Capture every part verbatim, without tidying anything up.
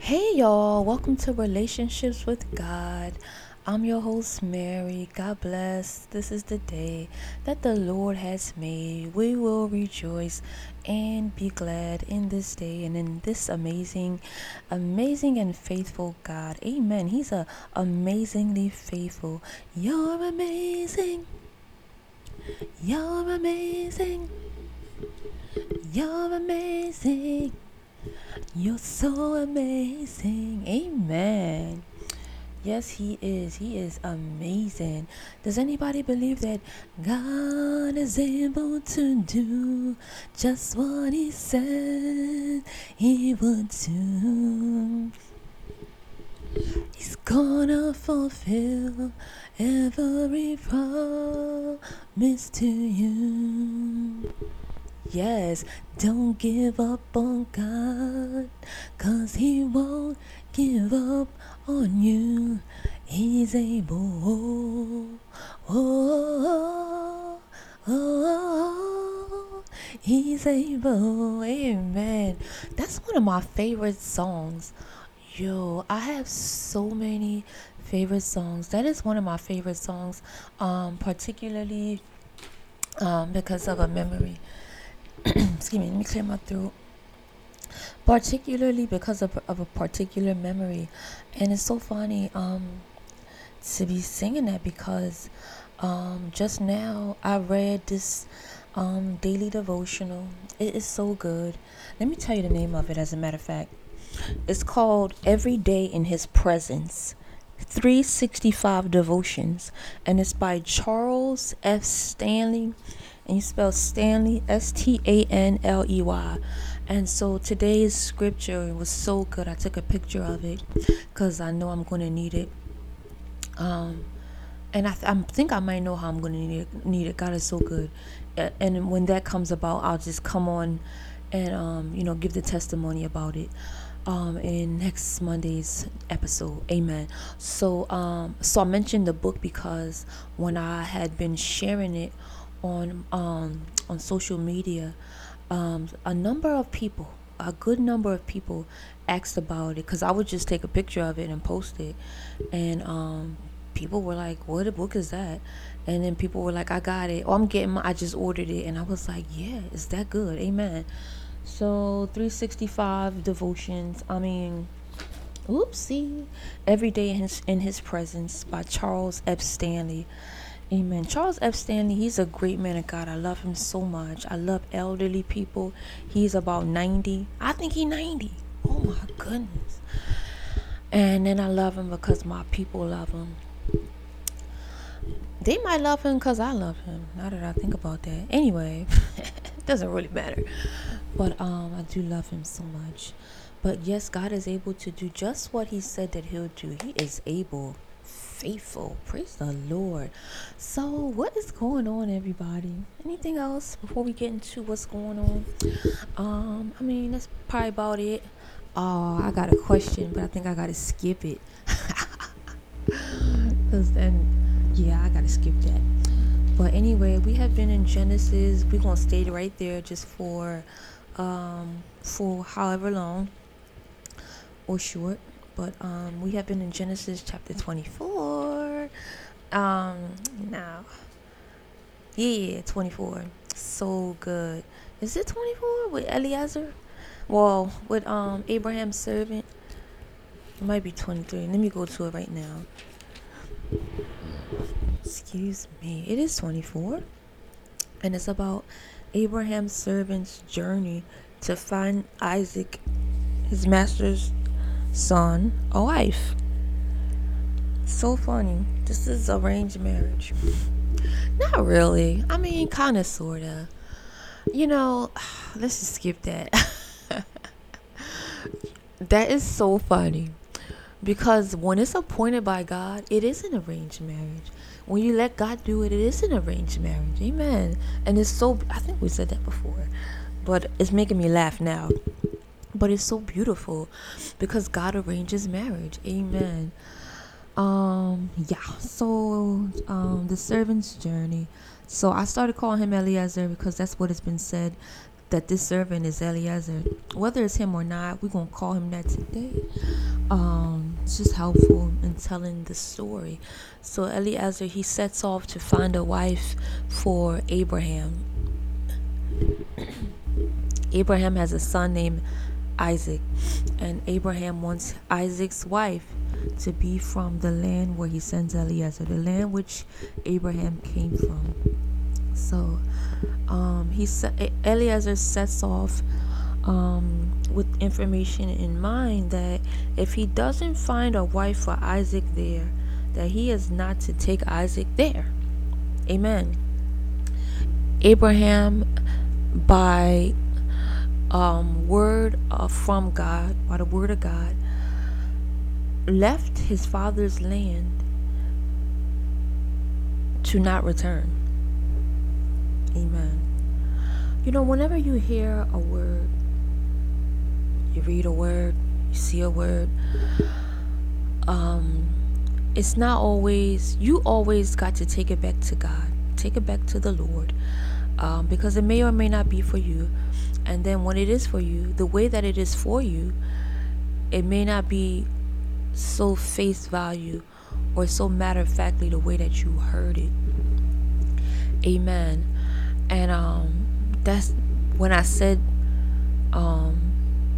Hey y'all, welcome to Relationships with God. I'm your host Mary. God bless. This is the day that the Lord has made. We will rejoice and be glad in this day and in this amazing, amazing and faithful God. Amen. He's a amazingly faithful. You're amazing. You're amazing. You're amazing. You're so amazing. Amen. Yes, he is. He is amazing. Does anybody believe that God is able to do just what he said he would do? He's gonna fulfill every promise to you. Yes, don't give up on God, 'cause he won't give up on you. He's able, oh, oh, oh, oh, he's able, amen. That's one of my favorite songs. Yo, I have so many favorite songs. That is one of my favorite songs, um, particularly um, because of a memory. Excuse me, let me clear my throat. Particularly because of, of a particular memory. And it's so funny um, to be singing that because um, just now I read this um, daily devotional. It is so good. Let me tell you the name of it, as a matter of fact. It's called Every Day in His Presence, three sixty-five Devotions. And it's by Charles F. Stanley. And you spell Stanley, S T A N L E Y. And so today's scripture was so good. I took a picture of it because I know I'm going to need it. Um, and I, th- I think I might know how I'm going to need it, need it. God is so good. And when that comes about, I'll just come on and, um, you know, give the testimony about it um, in next Monday's episode. Amen. So, um, so I mentioned the book because when I had been sharing it on um on social media, um a number of people a good number of people asked about it, because I would just take a picture of it and post it, and um people were like, what a book is that? And then people were like, I got it, or I'm getting my, I just ordered it. And I was like, yeah, it's that good. Amen. So three sixty-five devotions, I mean oopsie every day in his, in his presence by Charles F. Stanley. Amen. Charles F. Stanley, he's a great man of God. I love him so much. I love elderly people. He's about ninety. I think he's ninety. Oh, my goodness. And then I love him because my people love him. They might love him because I love him. Now that I think about that. Anyway, it doesn't really matter. But um, I do love him so much. But yes, God is able to do just what he said that he'll do. He is able. Faithful. Praise the Lord. So what is going on, everybody? Anything else before we get into what's going on? um I mean, that's probably about it. Oh, I got a question, but I think I gotta skip it because then yeah I gotta skip that. But anyway, we have been in Genesis. We're gonna stay right there just for um for however long or short. But um, we have been in Genesis chapter twenty-four. Um, now, yeah, twenty-four. So good. Is it twenty-four with Eliezer? Well, with um Abraham's servant. It might be twenty-three. Let me go to it right now. Excuse me. It is twenty-four, and it's about Abraham's servant's journey to find Isaac, his master's son, a wife. So funny. This is arranged marriage. Not really. I mean, kind of, sort of. You know, let's just skip that. That is so funny. Because when it's appointed by God, it is an arranged marriage. When you let God do it, it is an arranged marriage. Amen. And it's so, I think we said that before. But it's making me laugh now. But it's so beautiful because God arranges marriage. Amen. Um, yeah. So um, the servant's journey. So I started calling him Eliezer because that's what has been said that this servant is Eliezer. Whether it's him or not, we're going to call him that today. Um, it's just helpful in telling the story. So Eliezer, he sets off to find a wife for Abraham. Abraham has a son named Isaac, and Abraham wants Isaac's wife to be from the land where he sends Eliezer, the land which Abraham came from. So um, he Eliezer sets off um, with information in mind that if he doesn't find a wife for Isaac there, that he is not to take Isaac there. Amen. Abraham, by um, word of, from God, by the word of God, left his father's land to not return. Amen. You know, whenever you hear a word, you read a word, you see a word, um, it's not always, you always got to take it back to God, take it back to the Lord, um, because it may or may not be for you. And then when it is for you, the way that it is for you, it may not be so face value or so matter-of-factly the way that you heard it. Amen. And um that's when I said um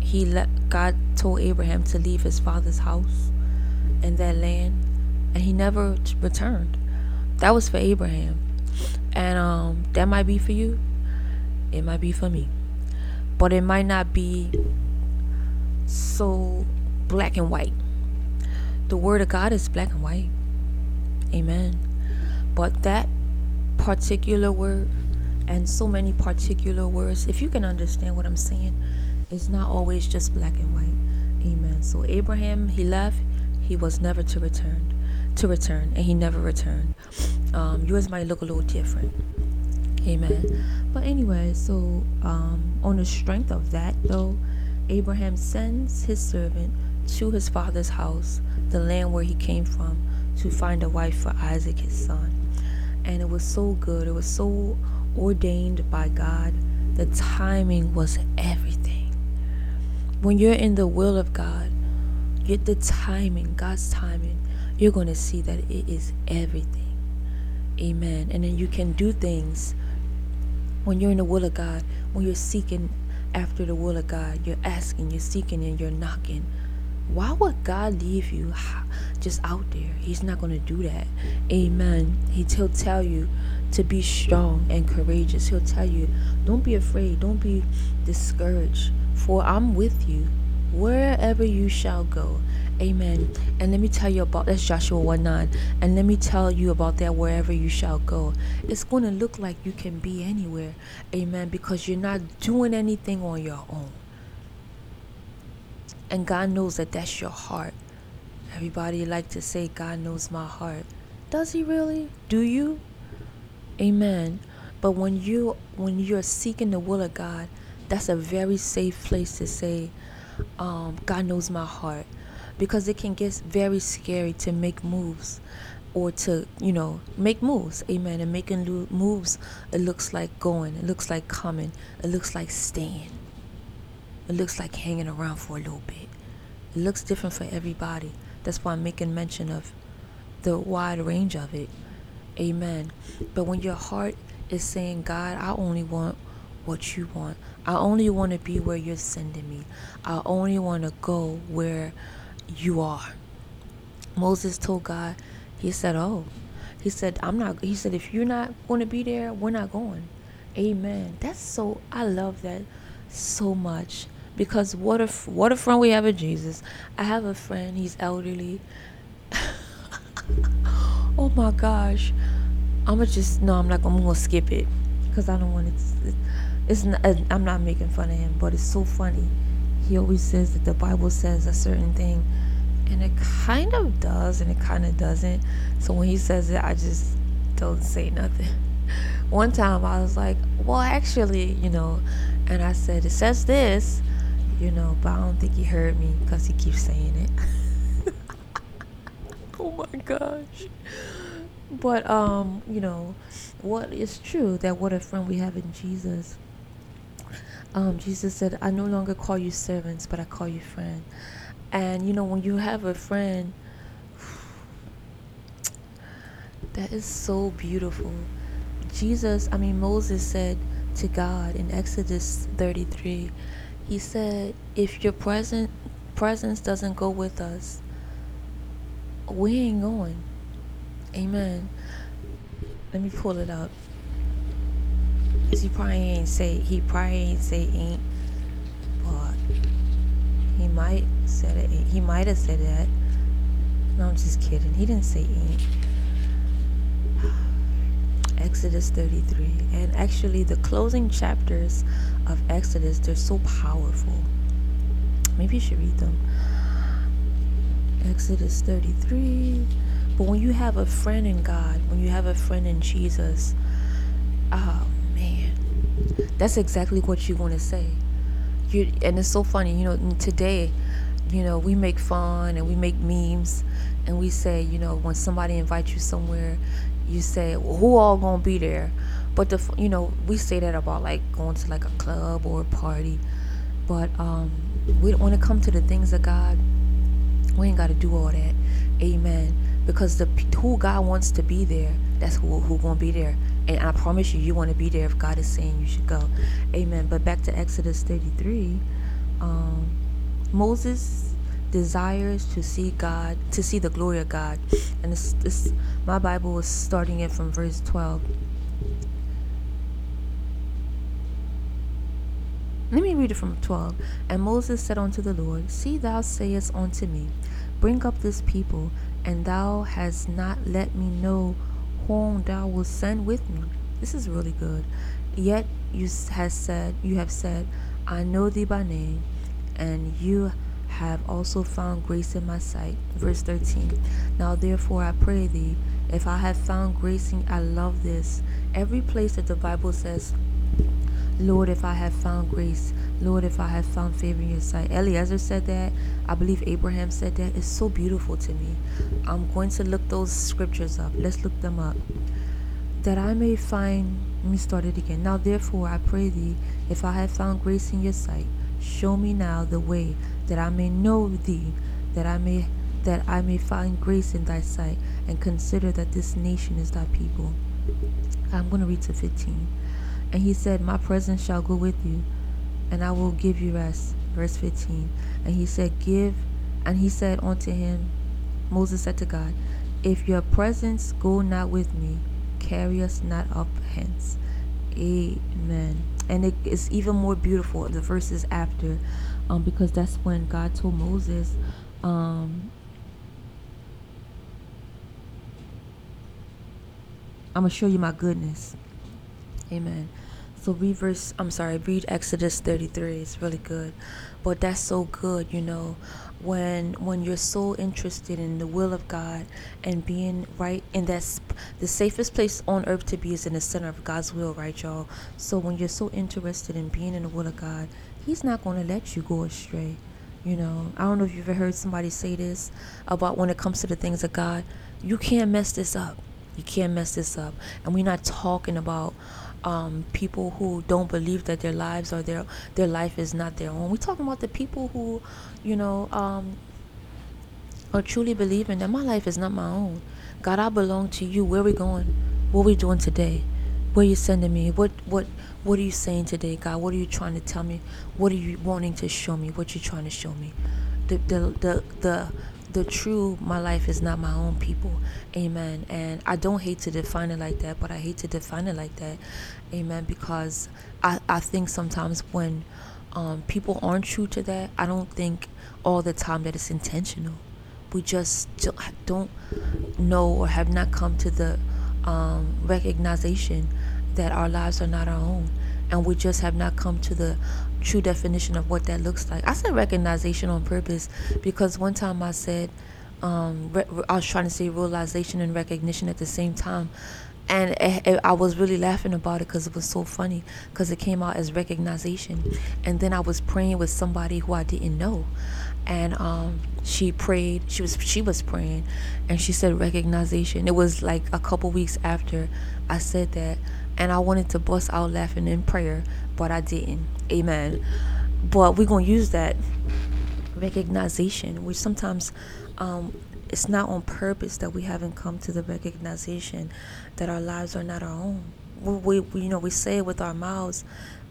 he let God told Abraham to leave his father's house and that land, and he never returned. That was for Abraham, and um that might be for you, it might be for me, but it might not be so black and white. The word of God is black and white. Amen. But that particular word, and so many particular words, if you can understand what I'm saying, it's not always just black and white. Amen. So Abraham, he left, he was never to return, to return, and he never returned. Um, yours might look a little different. Amen. But anyway, so um, on the strength of that, though, Abraham sends his servant to his father's house, the land where he came from, to find a wife for Isaac his son. And it was so good, it was so ordained by God. The timing was everything. When you're in the will of God, get the timing, God's timing, you're going to see that it is everything. Amen. And then you can do things when you're in the will of God, when you're seeking after the will of God, you're asking, you're seeking, and you're knocking. Why would God leave you just out there? He's not going to do that. Amen. He'll tell you to be strong and courageous. He'll tell you, don't be afraid. Don't be discouraged, for I'm with you wherever you shall go. Amen. And let me tell you about, that's Joshua one nine. And let me tell you about that wherever you shall go. It's going to look like you can be anywhere. Amen. Because you're not doing anything on your own. And God knows that that's your heart. Everybody like to say, God knows my heart. Does he really? Do you? Amen. But when, you, when you're seeking the will of God, that's a very safe place to say, um, God knows my heart. Because it can get very scary to make moves or to, you know, make moves. Amen. And making moves, it looks like going. It looks like coming. It looks like staying. It looks like hanging around for a little bit. It looks different for everybody. That's why I'm making mention of the wide range of it. Amen. But when your heart is saying, God, I only want what you want. I only want to be where you're sending me. I only want to go where you are. Moses told God, he said, oh, he said, I'm not, he said, if you're not going to be there, we're not going. Amen. That's so, I love that so much. Because what a what a friend we have in Jesus. I have a friend, he's elderly. Oh my gosh, I'ma just no, I'm not. I'm gonna skip it because I don't want it. To, it's not. I'm not making fun of him, but it's so funny. He always says that the Bible says a certain thing, and it kind of does, and it kind of doesn't. So when he says it, I just don't say nothing. One time I was like, well, actually, you know, and I said, it says this, you know, but I don't think he heard me because he keeps saying it. Oh my gosh. But, um, you know, what is true that what a friend we have in Jesus. Um, Jesus said, I no longer call you servants, but I call you friend. And, you know, when you have a friend, that is so beautiful. Jesus, I mean, Moses said to God in Exodus thirty-three, he said, if your present presence doesn't go with us, we ain't going. Amen. Let me pull it up. He probably ain't say he probably ain't say ain't, but he might said it. He might have said that. No, I'm just kidding. He didn't say ain't. Exodus thirty-three, and actually the closing chapters of Exodus, they're so powerful. Maybe you should read them. Exodus thirty-three. But when you have a friend in God, when you have a friend in Jesus, um. that's exactly what you want to say. You and it's so funny, you know. Today, you know, we make fun and we make memes, and we say, you know, when somebody invites you somewhere, you say, well, "Who all gonna be there?" But the, you know, we say that about like going to like a club or a party, but um, we when it comes to the things of God, we ain't gotta do all that. Amen. Because the who God wants to be there, that's who who gonna be there. And I promise you, you want to be there if God is saying you should go. Amen. But back to Exodus thirty-three. Um, Moses desires to see God, to see the glory of God. And it's, it's, my Bible was starting it from verse twelve. Let me read it from twelve. And Moses said unto the Lord, see thou sayest unto me, bring up this people, and thou hast not let me know whom thou wilt send with me. This is really good. Yet you has said, you have said, I know thee by name, and you have also found grace in my sight. Verse thirteen. Now therefore I pray thee, if I have found grace in, I love this. Every place that the Bible says, Lord, if I have found grace, Lord, if I have found favor in your sight. Eliezer said that. I believe Abraham said that. It's so beautiful to me. I'm going to look those scriptures up. Let's look them up. That I may find... Let me start it again. Now, therefore, I pray thee, if I have found grace in your sight, show me now the way, that I may know thee, that I may, that I may find grace in thy sight, and consider that this nation is thy people. I'm going to read to fifteen. And he said, my presence shall go with you, and I will give you rest. Verse fifteen. And he said, give, and he said unto him, Moses said to God, if your presence go not with me, carry us not up hence. Amen. And it is even more beautiful, the verses after, um, because that's when God told Moses, um, I'm going to show you my goodness. Amen. So read verse, I'm sorry, read Exodus thirty-three. It's really good. But that's so good, you know, when when you're so interested in the will of God and being right, and that's the safest place on earth to be is in the center of God's will, right, y'all? So when you're so interested in being in the will of God, he's not going to let you go astray. You know, I don't know if you've ever heard somebody say this about when it comes to the things of God, you can't mess this up. You can't mess this up. And we're not talking about um, people who don't believe that their lives or their their life is not their own. We're talking about the people who, you know, um, are truly believing that my life is not my own. God, I belong to you. Where are we going? What are we doing today? Where are you sending me? What what what are you saying today, God? What are you trying to tell me? What are you wanting to show me? What are you trying to show me? The the the the The true, my life is not my own, people. Amen. And I don't hate to define it like that, but I hate to define it like that. Amen. Because I, I think sometimes when um, people aren't true to that, I don't think all the time that it's intentional. We just don't know or have not come to the um, recognition that our lives are not our own. And we just have not come to the true definition of what that looks like. I said recognition on purpose because one time I said, um, re- I was trying to say realization and recognition at the same time. And it, it, I was really laughing about it because it was so funny because it came out as recognition. And then I was praying with somebody who I didn't know. And um, she prayed, she was she was praying, and she said recognition. It was like a couple weeks after I said that. and I wanted to bust out laughing in prayer, but I didn't. Amen. But we're going to use that recognition, which sometimes um, it's not on purpose that we haven't come to the recognition that our lives are not our own. We, we you know, we say it with our mouths,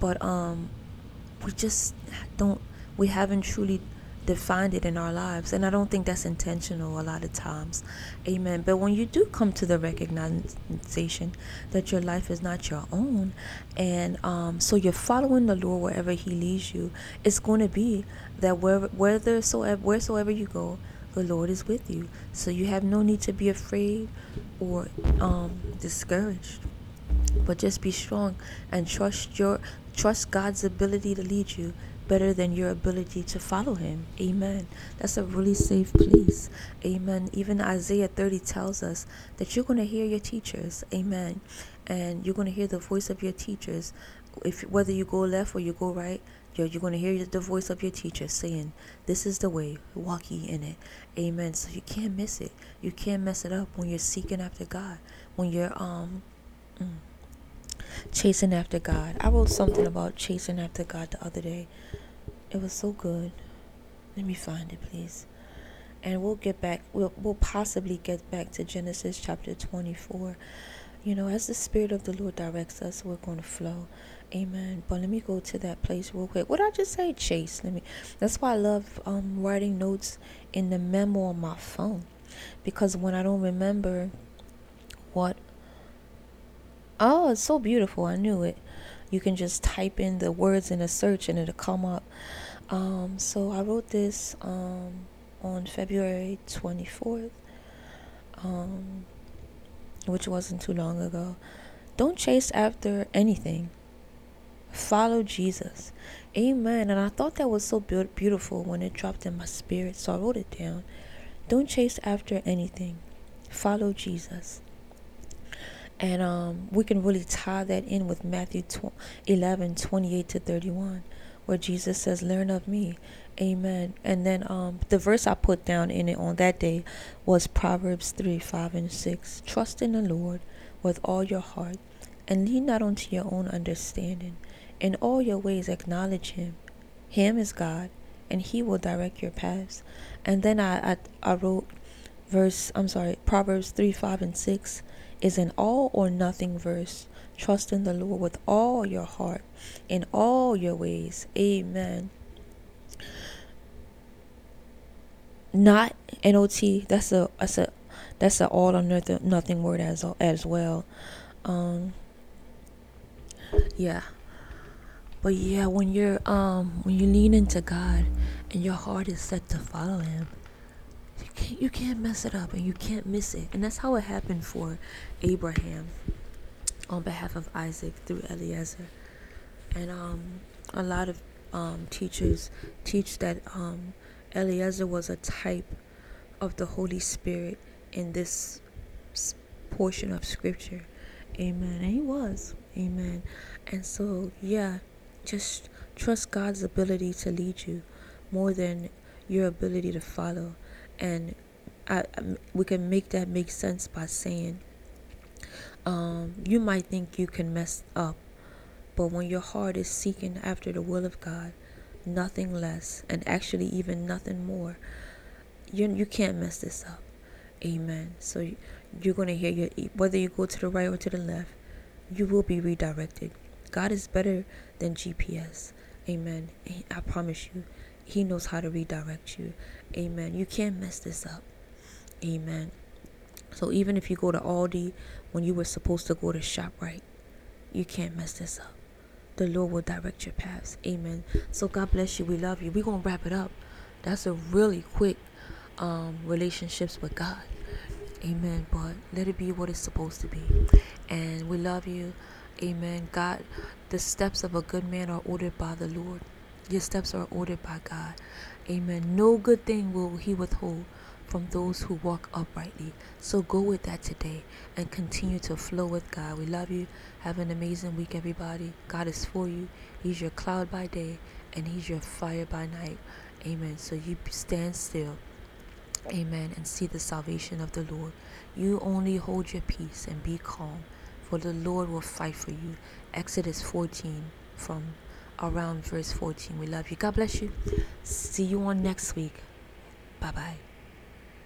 but um, we just don't, we haven't truly defined it in our lives, and I don't think that's intentional a lot of times. Amen. But when you do come to the recognition that your life is not your own, and um so you're following the Lord wherever he leads you, it's going to be that wherever wheresoever wheresoever you go, the Lord is with you, so you have no need to be afraid or um discouraged, but just be strong and trust your trust God's ability to lead you better than your ability to follow him. Amen. That's a really safe place. Amen. Even Isaiah thirty tells us that you're going to hear your teachers. Amen. And you're going to hear the voice of your teachers. If whether you go left or you go right, you're, you're going to hear the voice of your teacher saying, this is the way, walk ye in it. Amen. So you can't miss it. You can't mess it up when you're seeking after God, when you're um mm, chasing after God. I wrote something about chasing after God the other day. It was so good. Let me find it, please. And we'll get back. We'll, we'll possibly get back to Genesis chapter twenty-four. You know, as the Spirit of the Lord directs us, we're going to flow. Amen. But let me go to that place real quick. What did I just say? Chase. Let me. That's why I love um writing notes in the memo on my phone, because when I don't remember what. Oh, it's so beautiful. I knew it. You can just type in the words in a search and it'll come up. Um, so I wrote this um, on February twenty-fourth, um, which wasn't too long ago. Don't chase after anything. Follow Jesus. Amen. And I thought that was so be- beautiful when it dropped in my spirit. So I wrote it down. Don't chase after anything. Follow Jesus. And um, we can really tie that in with Matthew eleven twenty-eight to thirty-one, where Jesus says, learn of me. Amen. And then um, the verse I put down in it on that day was Proverbs three, five, and six. Trust in the Lord with all your heart, and lean not unto your own understanding. In all your ways acknowledge him. Him is God, and he will direct your paths. And then I, I, I wrote verse, I'm sorry, Proverbs three, five, and six. Is an all or nothing verse. Trust in the Lord with all your heart, in all your ways. Amen. Not N O T. That's a that's a that's an all or nothing, nothing word as as well. Um. Yeah. But yeah, when you're um when you lean into God and your heart is set to follow him, You can't, you can't mess it up, and you can't miss it. And that's how it happened for Abraham on behalf of Isaac through Eliezer. And um, a lot of um, teachers teach that um, Eliezer was a type of the Holy Spirit in this portion of Scripture. Amen. And he was. Amen. And so, yeah, just trust God's ability to lead you more than your ability to follow. And I, we can make that make sense by saying, um, you might think you can mess up, but when your heart is seeking after the will of God, nothing less, and actually even nothing more, you you can't mess this up. Amen. So you, you're going to hear, your, whether you go to the right or to the left, you will be redirected. God is better than G P S. Amen. I promise you. He knows how to redirect you. Amen. You can't mess this up. Amen. So even if you go to Aldi when you were supposed to go to ShopRite, you can't mess this up. The Lord will direct your paths. Amen. So God bless you. We love you. We're going to wrap it up. That's a really quick um, relationships with God. Amen. But let it be what it's supposed to be. And we love you. Amen. God, the steps of a good man are ordered by the Lord. Your steps are ordered by God. Amen. No good thing will he withhold from those who walk uprightly. So go with that today and continue to flow with God. We love you. Have an amazing week, everybody. God is for you. He's your cloud by day and he's your fire by night. Amen. So you stand still. Amen. And see the salvation of the Lord. You only hold your peace and be calm. for the Lord will fight for you. Exodus fourteen, from around verse fourteen. We love you. God bless you. See you on next week. Bye-bye.